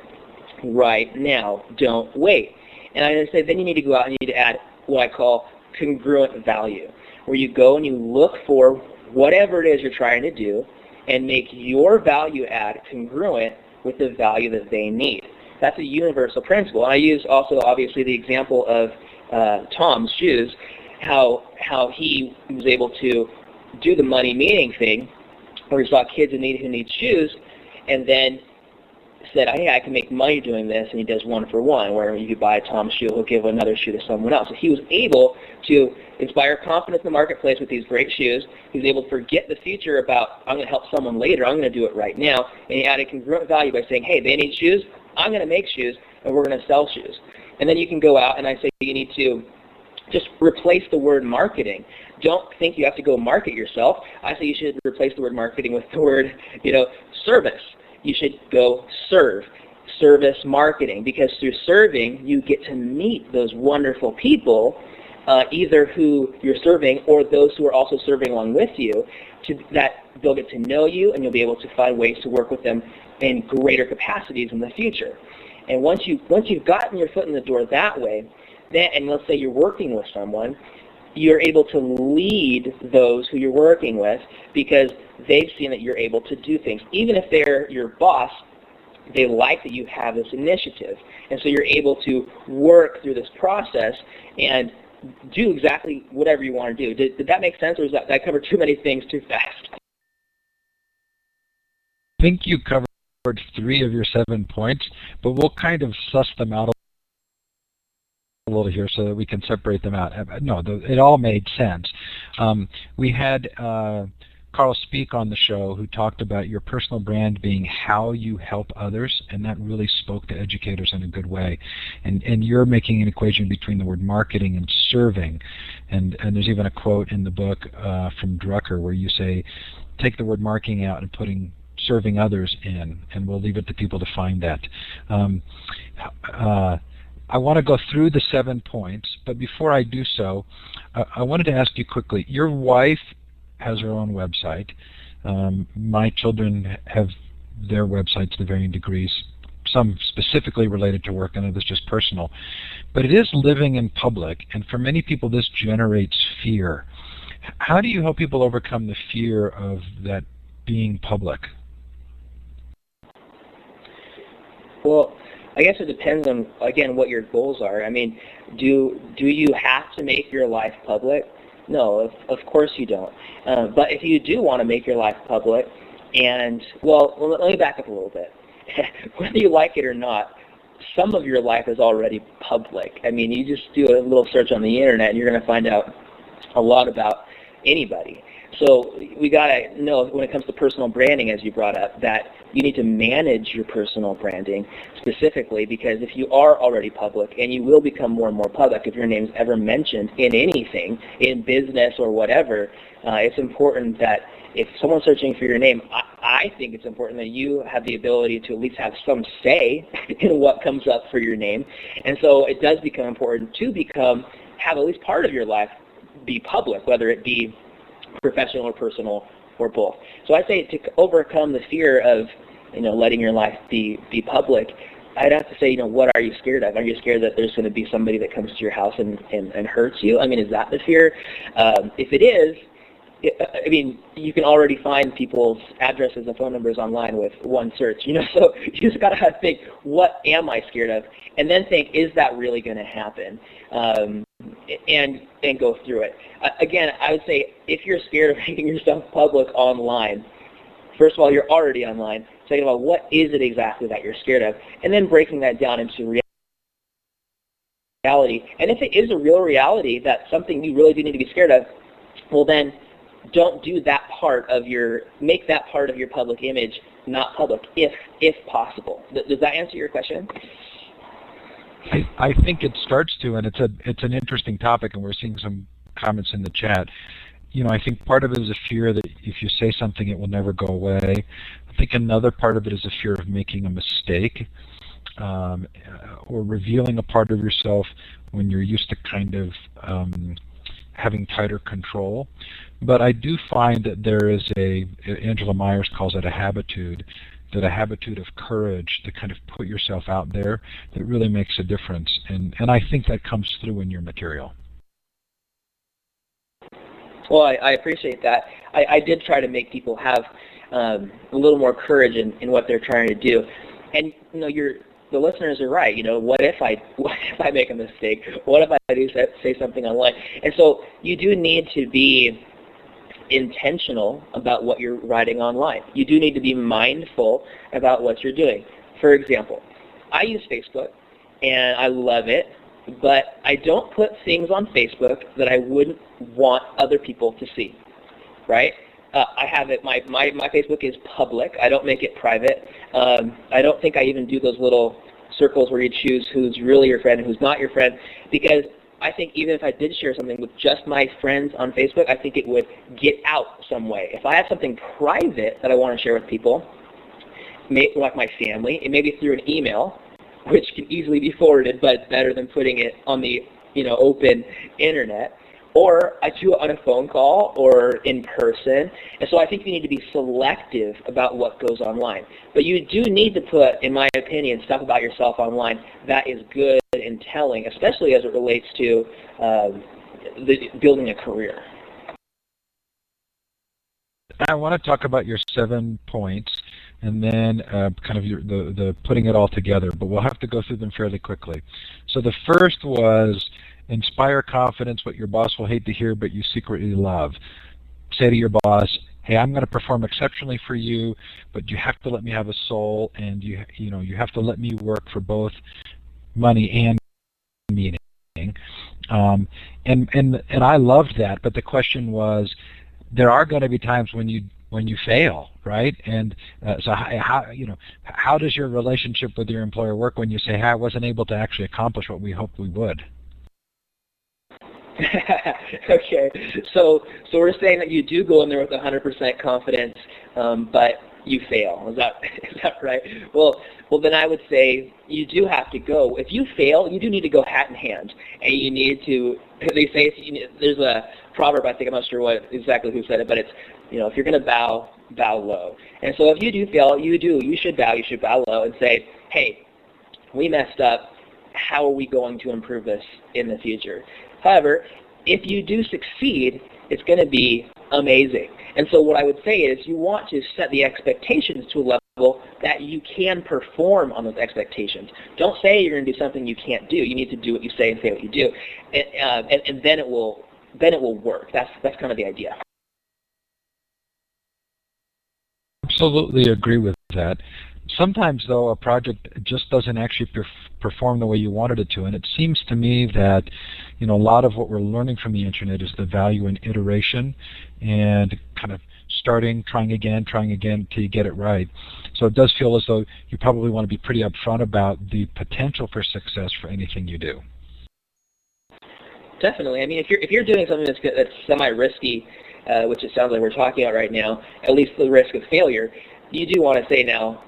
right now. Don't wait. And I say then you need to go out and you need to add what I call congruent value, where you go and you look for whatever it is you're trying to do and make your value add congruent with the value that they need. That's a universal principle. And I use also obviously the example of uh, Tom's shoes. How how he was able to do the money meaning thing, where he saw kids in need who need shoes, and then said, hey, I can make money doing this, and he does one for one, where you buy Tom's shoe, he'll give another shoe to someone else. So he was able to inspire confidence in the marketplace with these great shoes. He was able to forget the future about, I'm going to help someone later, I'm going to do it right now, and he added congruent value by saying, hey, they need shoes, I'm going to make shoes, and we're going to sell shoes. And then you can go out, and I say you need to just replace the word marketing. Don't think you have to go market yourself. I say you should replace the word marketing with the word, you know, service. You should go serve, service marketing, because through serving, you get to meet those wonderful people, uh, either who you're serving or those who are also serving along with you, to, that they'll get to know you and you'll be able to find ways to work with them in greater capacities in the future. And once you once you've gotten your foot in the door that way, That, and let's say you're working with someone, you're able to lead those who you're working with because they've seen that you're able to do things. Even if they're your boss, they like that you have this initiative. And so you're able to work through this process and do exactly whatever you want to do. Did, did that make sense, or did I cover too many things too fast? I think you covered three of your seven points, but we'll kind of suss them out a a little here so that we can separate them out. No, the, it all made sense. Um, we had uh, Carl Speak on the show, who talked about your personal brand being how you help others, and that really spoke to educators in a good way. And and you're making an equation between the word marketing and serving. And, and there's even a quote in the book uh, from Drucker where you say, take the word marketing out and putting serving others in, and we'll leave it to people to find that. Um, uh, I want to go through the seven points, but before I do so, uh, I wanted to ask you quickly, your wife has her own website. Um, my children have their websites to varying degrees, some specifically related to work and others just personal. But it is living in public, and for many people this generates fear. How do you help people overcome the fear of that being public? Well, I guess it depends on, again, what your goals are. I mean, do do you have to make your life public? No, of, of course you don't. Uh, but if you do want to make your life public, and, well, let, let me back up a little bit. Whether you like it or not, some of your life is already public. I mean, you just do a little search on the internet, and you're going to find out a lot about anybody. So we got to know, when it comes to personal branding, as you brought up, that you need to manage your personal branding specifically, because if you are already public, and you will become more and more public if your name's ever mentioned in anything, in business or whatever, uh, it's important that if someone's searching for your name, I, I think it's important that you have the ability to at least have some say in what comes up for your name. And so it does become important to become, have at least part of your life be public, whether it be professional or personal or both. So I say to overcome the fear of, you know, letting your life be, be public, I'd have to say, you know, what are you scared of? Are you scared that there's going to be somebody that comes to your house and, and, and hurts you? I mean, is that the fear? Um, if it is, it, I mean, you can already find people's addresses and phone numbers online with one search, you know, so you just got to think, what am I scared of? And then think, is that really going to happen? Um, and and go through it. Uh, again, I would say if you're scared of making yourself public online, first of all, you're already online. Second of all, what is it exactly that you're scared of? And then breaking that down into reality. And if it is a real reality that something you really do need to be scared of, well then don't do that part of your, make that part of your public image not public if if possible. Th- does that answer your question? I, I think it starts to, and it's a it's an interesting topic, and we're seeing some comments in the chat. You know, I think part of it is a fear that if you say something, it will never go away. I think another part of it is a fear of making a mistake, um, or revealing a part of yourself when you're used to kind of um, having tighter control. But I do find that there is a, Angela Myers calls it a habitude, that a habitude of courage to kind of put yourself out there that really makes a difference. And, and I think that comes through in your material. Well, I, I appreciate that. I, I did try to make people have um, a little more courage in, in what they're trying to do. And, you know, you're, the listeners are right. You know, what if I what if I make a mistake? What if I do say something online? And so you do need to be intentional about what you're writing online. You do need to be mindful about what you're doing. For example, I use Facebook and I love it, but I don't put things on Facebook that I wouldn't want other people to see, right? Uh, I have it, my, my, my Facebook is public. I don't make it private. Um, I don't think I even do those little circles where you choose who's really your friend and who's not your friend, because I think even if I did share something with just my friends on Facebook, I think it would get out some way. If I have something private that I want to share with people, may, like my family, it may be through an email, which can easily be forwarded, but it's better than putting it on the, you know, open internet. Or I do it on a phone call or in person. And so I think you need to be selective about what goes online. But you do need to put, in my opinion, stuff about yourself online that is good and telling, especially as it relates to um, the, building a career. I want to talk about your seven points and then uh, kind of your, the, the putting it all together, but we'll have to go through them fairly quickly. So the first was inspire confidence, what your boss will hate to hear, but you secretly love. Say to your boss, hey, I'm going to perform exceptionally for you, but you have to let me have a soul, and you you know you have to let me work for both money and meaning. Um, and and and I loved that, but the question was, there are going to be times when you when you fail, right? And uh, so how, you know, how does your relationship with your employer work when you say, hey, I wasn't able to actually accomplish what we hoped we would? Okay, so so we're saying that you do go in there with one hundred percent confidence, um, but you fail. Is that is that right? Well, well, then I would say you do have to go. If you fail, you do need to go hat in hand, and you need to. They say you need, there's a proverb. I think I'm not sure what exactly who said it, but it's, you know, if you're going to bow, bow low. And so if you do fail, you do. You should bow. You should bow low and say, hey, we messed up. How are we going to improve this in the future? However, if you do succeed, it's going to be amazing. And so what I would say is you want to set the expectations to a level that you can perform on those expectations. Don't say you're going to do something you can't do. You need to do what you say and say what you do, and, uh, and, and then it will then it will work. That's that's kind of the idea. Absolutely agree with that. Sometimes, though, a project just doesn't actually perf perform the way you wanted it to, and it seems to me that, you know, a lot of what we're learning from the internet is the value in iteration and kind of starting, trying again, trying again till you get it right. So it does feel as though you probably want to be pretty upfront about the potential for success for anything you do. Definitely. I mean, if you're if you're doing something that's that's semi-risky, uh, which it sounds like we're talking about right now, at least the risk of failure, you do want to say now,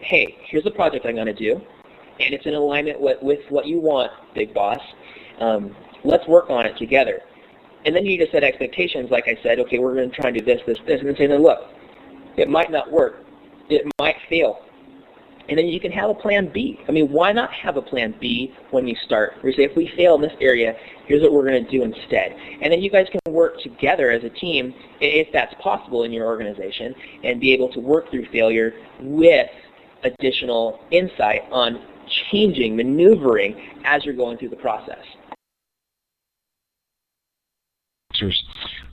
hey, here's a project I'm going to do, and it's in alignment with, with what you want, big boss. Um, let's work on it together. And then you need to set expectations, like I said, okay, we're going to try and do this, this, this, and then say, no, look, it might not work. It might fail. And then you can have a plan B. I mean, why not have a plan B when you start? We say, if we fail in this area, here's what we're going to do instead. And then you guys can work together as a team, if that's possible in your organization, and be able to work through failure with additional insight on changing, maneuvering as you're going through the process.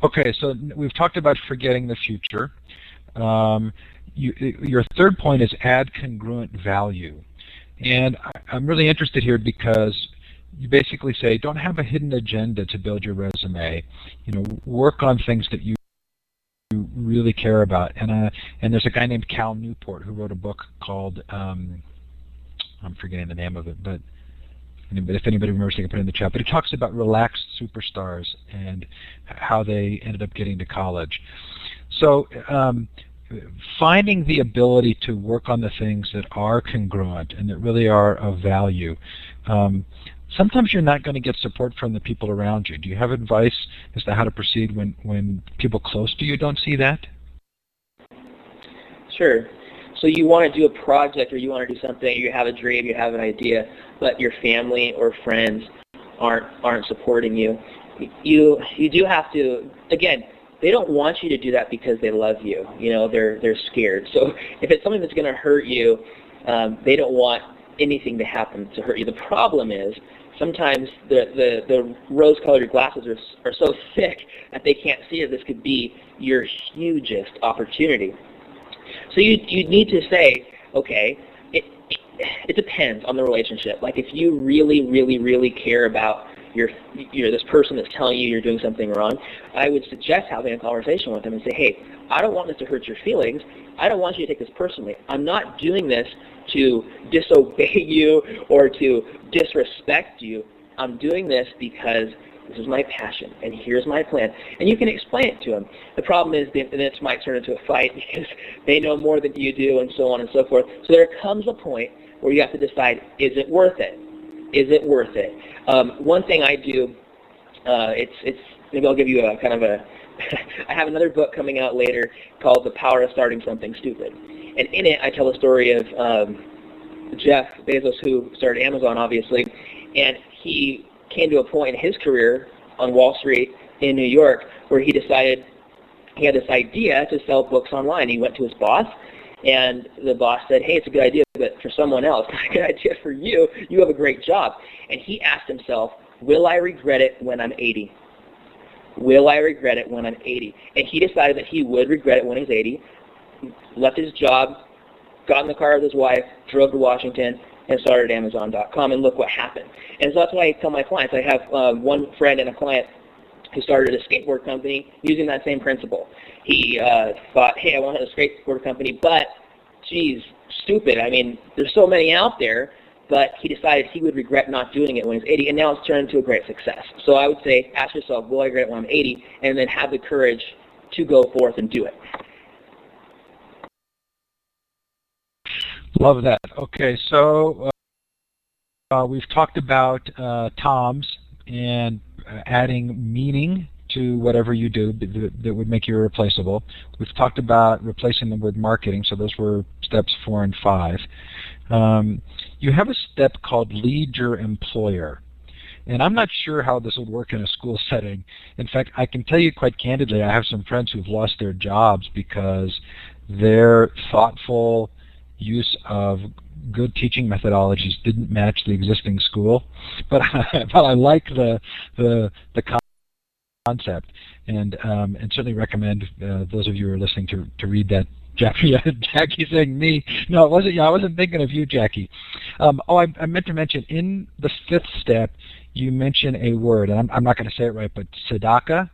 Okay, so we've talked about forgetting the future. Um, you, your third point is add congruent value. And I, I'm really interested here because you basically say don't have a hidden agenda to build your resume. You know, work on things that you really care about, and uh, and there's a guy named Cal Newport who wrote a book called um, I'm forgetting the name of it, but if anybody remembers, they can put it in the chat. But he talks about relaxed superstars and how they ended up getting to college. So um, finding the ability to work on the things that are congruent and that really are of value. Um, Sometimes you're not going to get support from the people around you. Do you have advice as to how to proceed when, when people close to you don't see that? Sure. So you want to do a project or you want to do something, you have a dream, you have an idea, but your family or friends aren't aren't supporting you. You you do have to, again, they don't want you to do that because they love you. You know, they're they're scared. So if it's something that's going to hurt you, um, they don't want anything to happen to hurt you. The problem is sometimes the, the, the rose-colored glasses are, are so thick that they can't see that this could be your hugest opportunity. So you, you need to say, okay, it, it depends on the relationship. Like if you really, really, really care about your, your this person that's telling you you're doing something wrong, I would suggest having a conversation with them and say, hey, I don't want this to hurt your feelings. I don't want you to take this personally. I'm not doing this to disobey you or to disrespect you. I'm doing this because this is my passion, and here's my plan. And you can explain it to them. The problem is that this might turn into a fight because they know more than you do, and so on and so forth. So there comes a point where you have to decide, is it worth it? Is it worth it? Um, one thing I do, uh, it's, it's maybe I'll give you a kind of a, I have another book coming out later called The Power of Starting Something Stupid. And in it, I tell the story of um, Jeff Bezos, who started Amazon, obviously, and he came to a point in his career on Wall Street in New York where he decided he had this idea to sell books online. He went to his boss, and the boss said, hey, it's a good idea, but for someone else, not a good idea for you. You have a great job. And he asked himself, will I regret it when I'm eighty? Will I regret it when I'm eighty? And he decided that he would regret it when he's eighty, left his job, got in the car with his wife, drove to Washington, and started Amazon dot com, and look what happened. And so that's why I tell my clients, I have um, one friend and a client who started a skateboard company using that same principle. He uh, thought, hey, I want to have a skateboard company, but, geez, stupid. I mean, there's so many out there, but he decided he would regret not doing it when he's eighty, and now it's turned into a great success. So I would say, ask yourself, will I regret it when I'm eighty, and then have the courage to go forth and do it. Love that. Okay, so uh, we've talked about uh, T O Ms and adding meaning to whatever you do that would make you irreplaceable. We've talked about replacing them with marketing, so those were steps four and five. Um, you have a step called lead your employer. And I'm not sure how this would work in a school setting. In fact, I can tell you quite candidly, I have some friends who've lost their jobs because their thoughtful use of good teaching methodologies didn't match the existing school. But, but I like the, the, the concept, and, um, and certainly recommend uh, those of you who are listening to, to read that. Jackie, Jackie saying me. No, it wasn't. Yeah, I wasn't thinking of you, Jackie. Um, oh, I, I meant to mention in the fifth step, you mention a word, and I'm, I'm not going to say it right, but tzedakah,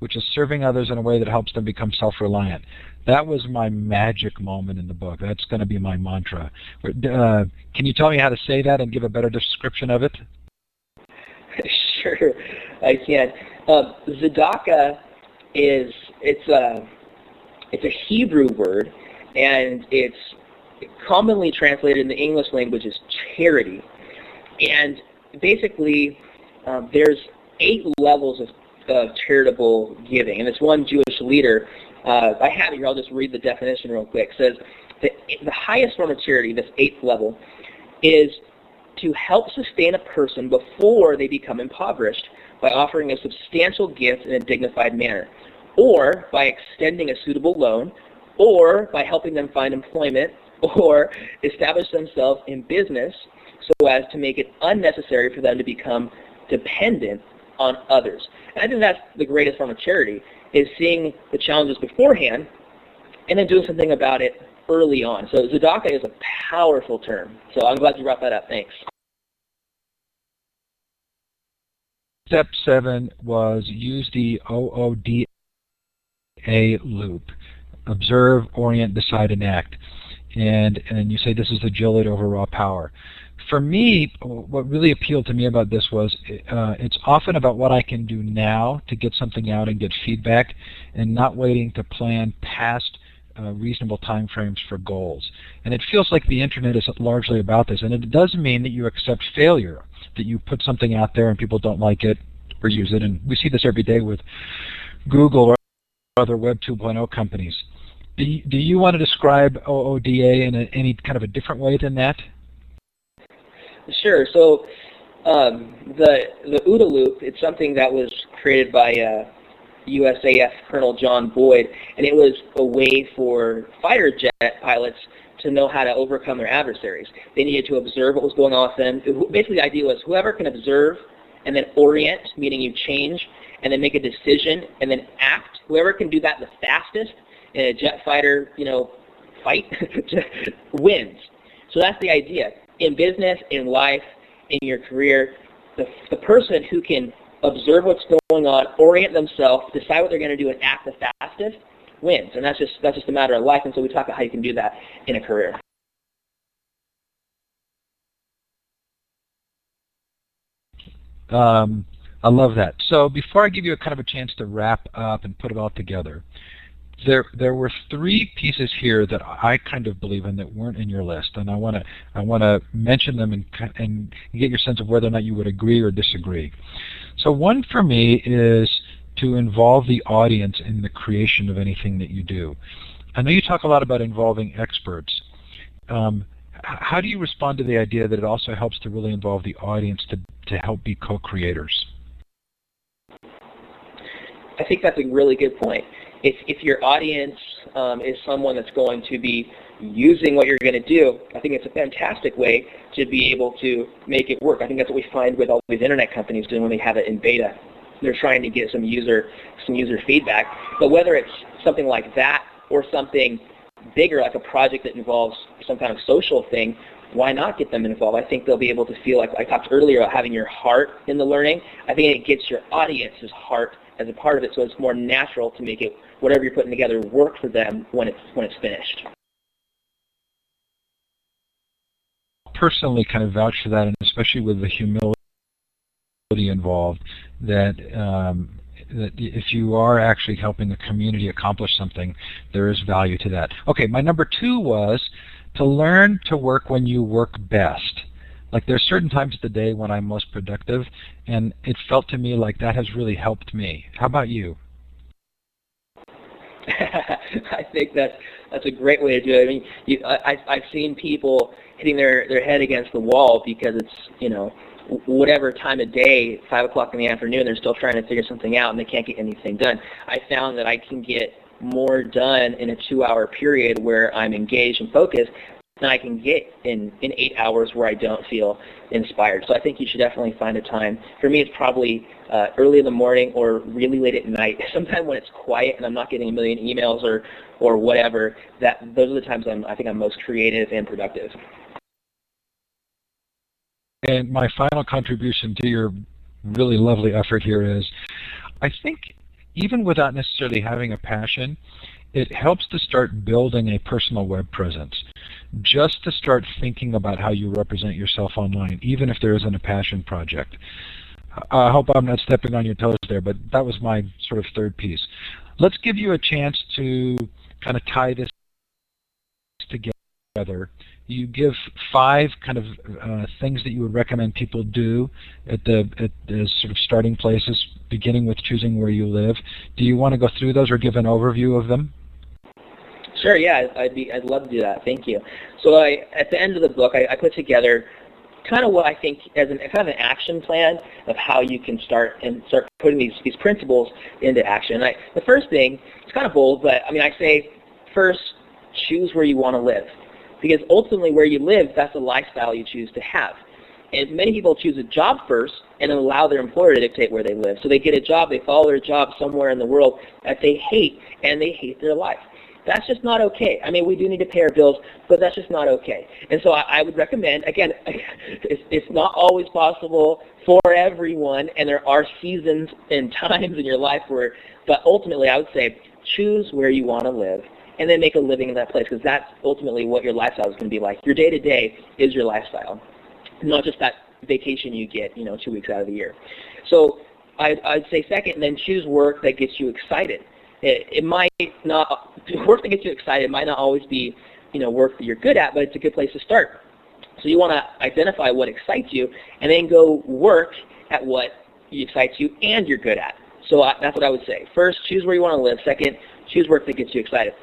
which is serving others in a way that helps them become self-reliant. That was my magic moment in the book. That's going to be my mantra. Uh, can you tell me how to say that and give a better description of it? Sure, I can. Uh, tzedakah is it's a uh, It's a Hebrew word, and it's commonly translated in the English language as charity. And basically, uh, there's eight levels of, of charitable giving. And this one Jewish leader, uh, I have it here, I'll just read the definition real quick. It says, the, the highest form of charity, this eighth level, is to help sustain a person before they become impoverished by offering a substantial gift in a dignified manner, or by extending a suitable loan, or by helping them find employment, or establish themselves in business so as to make it unnecessary for them to become dependent on others. And I think that's the greatest form of charity, is seeing the challenges beforehand and then doing something about it early on. So tzedakah is a powerful term. So I'm glad you brought that up. Thanks. Step seven was use the O O D A loop. Observe, orient, decide, and act. And, and you say this is agility over raw power. For me, what really appealed to me about this was uh, it's often about what I can do now to get something out and get feedback, and not waiting to plan past uh, reasonable time frames for goals. And it feels like the internet is largely about this. And it does mean that you accept failure, that you put something out there and people don't like it or use it. And we see this every day with Google or other Web two point oh companies. Do you, do you want to describe O O D A in a, any kind of a different way than that? Sure. So um, the the OODA loop, it's something that was created by uh, U S A F Colonel John Boyd, and it was a way for fighter jet pilots to know how to overcome their adversaries. They needed to observe what was going on with them. It, basically, the idea was whoever can observe and then orient, meaning you change, and then make a decision, and then act. Whoever can do that the fastest in a jet fighter, you know, fight wins. So that's the idea. In business, in life, in your career, the, the person who can observe what's going on, orient themselves, decide what they're going to do, and act the fastest wins. And that's just that's just a matter of life. And so we talk about how you can do that in a career. Um, I love that. So before I give you a kind of a chance to wrap up and put it all together, there there were three pieces here that I kind of believe in that weren't in your list, and I want to I want to mention them and and get your sense of whether or not you would agree or disagree. So one for me is to involve the audience in the creation of anything that you do. I know you talk a lot about involving experts. Um, How do you respond to the idea that it also helps to really involve the audience to, to help be co-creators? I think that's a really good point. If, if your audience um, is someone that's going to be using what you're going to do, I think it's a fantastic way to be able to make it work. I think that's what we find with all these internet companies doing when they have it in beta. They're trying to get some user, some user feedback. But whether it's something like that or something bigger, like a project that involves some kind of social thing, why not get them involved? I think they'll be able to feel, like I talked earlier about having your heart in the learning. I think it gets your audience's heart as a part of it, so it's more natural to make it whatever you're putting together work for them when it's when it's finished. Personally, kind of vouch for that, and especially with the humility involved, that um, that if you are actually helping the community accomplish something, there is value to that. Okay, my number two was to learn to work when you work best. Like, there's certain times of the day when I'm most productive, and it felt to me like that has really helped me. How about you? I think that's that's a great way to do it. I mean, you, I, I've seen people hitting their, their head against the wall because it's, you know, whatever time of day, five o'clock in the afternoon, they're still trying to figure something out and they can't get anything done. I found that I can get more done in a two-hour period where I'm engaged and focused than I can get in, in eight hours where I don't feel inspired. So I think you should definitely find a time. For me, it's probably uh, early in the morning or really late at night. Sometime when it's quiet and I'm not getting a million emails or, or whatever, that those are the times I'm, I think I'm most creative and productive. And my final contribution to your really lovely effort here is, I think even without necessarily having a passion, it helps to start building a personal web presence. Just to start thinking about how you represent yourself online, even if there isn't a passion project. I hope I'm not stepping on your toes there, but that was my sort of third piece. Let's give you a chance to kind of tie this together. You give five kind of uh, things that you would recommend people do at the, at the sort of starting places, beginning with choosing where you live. Do you want to go through those or give an overview of them? Sure, yeah, I'd, be, I'd love to do that. Thank you. So I, at the end of the book, I, I put together kind of what I think as an, kind of an action plan of how you can start and start putting these, these principles into action. And I, the first thing, it's kind of bold, but I mean, I say first, choose where you want to live. Because ultimately where you live, that's the lifestyle you choose to have. And many people choose a job first and then allow their employer to dictate where they live. So they get a job, they follow their job somewhere in the world that they hate, and they hate their life. That's just not okay. I mean, we do need to pay our bills, but that's just not okay. And so I, I would recommend, again, it's, it's not always possible for everyone, and there are seasons and times in your life where, but ultimately I would say choose where you want to live and then make a living in that place, because that's ultimately what your lifestyle is going to be like. Your day-to-day is your lifestyle, not just that vacation you get, you know, two weeks out of the year. So I, I'd say second, then choose work that gets you excited. It, it might not, work that gets you excited might not always be, you know, work that you're good at, but it's a good place to start. So you want to identify what excites you and then go work at what excites you and you're good at. So I, that's what I would say. First, choose where you want to live. Second, choose work that gets you excited.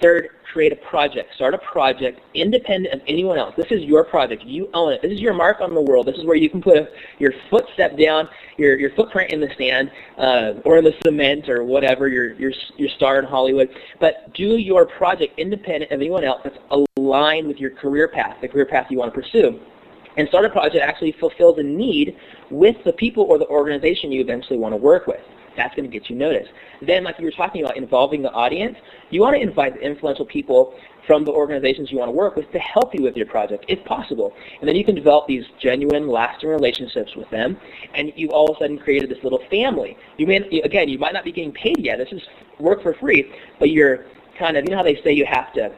Third, create a project. Start a project independent of anyone else. This is your project. You own it. This is your mark on the world. This is where you can put a, your footstep down, your, your footprint in the sand uh, or in the cement or whatever, your, your, your star in Hollywood. But do your project independent of anyone else that's aligned with your career path, the career path you want to pursue. And start a project that actually fulfills a need with the people or the organization you eventually want to work with. That's going to get you noticed. Then, like you were talking about, involving the audience, you want to invite the influential people from the organizations you want to work with to help you with your project, if possible. And then you can develop these genuine, lasting relationships with them, and you've all of a sudden created this little family. You may, again, you might not be getting paid yet. This is work for free, but you're kind of, you know how they say you have to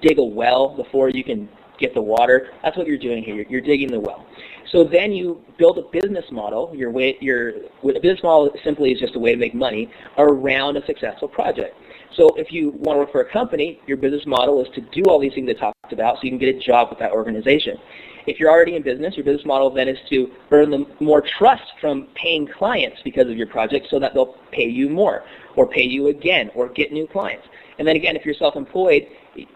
dig a well before you can get the water? That's what you're doing here. You're, you're digging the well. So then you build a business model. Your way, your a business model simply is just a way to make money around a successful project. So if you want to work for a company, your business model is to do all these things I talked about so you can get a job with that organization. If you're already in business, your business model then is to earn them more trust from paying clients because of your project so that they'll pay you more or pay you again or get new clients. And then again, if you're self-employed,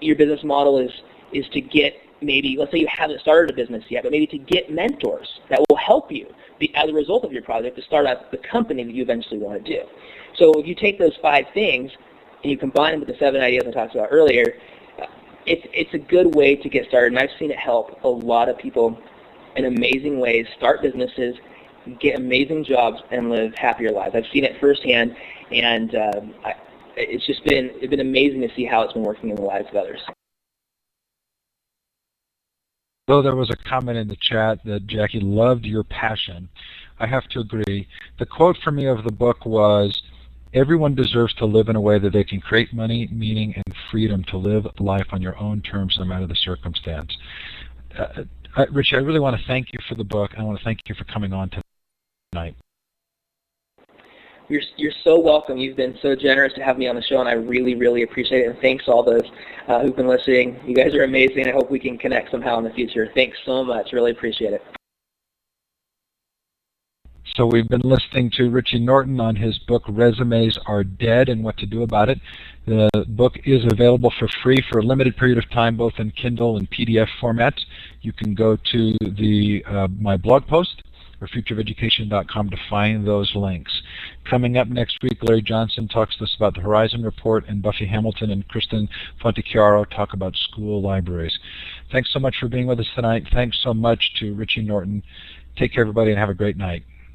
your business model is, is to get maybe, let's say you haven't started a business yet, but maybe to get mentors that will help you be, as a result of your project to start out the company that you eventually want to do. So if you take those five things and you combine them with the seven ideas I talked about earlier, it's, it's a good way to get started. And I've seen it help a lot of people in amazing ways start businesses, get amazing jobs, and live happier lives. I've seen it firsthand, and um, I, it's just been, it's been amazing to see how it's been working in the lives of others. Though there was a comment in the chat that Jackie loved your passion, I have to agree. The quote for me of the book was, "Everyone deserves to live in a way that they can create money, meaning, and freedom to live life on your own terms, no matter the circumstance." Uh, uh, Richie, I really want to thank you for the book. I want to thank you for coming on tonight. You're, you're so welcome. You've been so generous to have me on the show, and I really, really appreciate it. And thanks all those uh, who've been listening. You guys are amazing. I hope we can connect somehow in the future. Thanks so much. Really appreciate it. So we've been listening to Richie Norton on his book, Resumes Are Dead, and What to Do About It. The book is available for free for a limited period of time, both in Kindle and P D F formats. You can go to the uh, my blog post, or future of education dot com, to find those links. Coming up next week, Larry Johnson talks to us about the Horizon Report, and Buffy Hamilton and Kristen Fontichiaro talk about school libraries. Thanks so much for being with us tonight. Thanks so much to Richie Norton. Take care, everybody, and have a great night.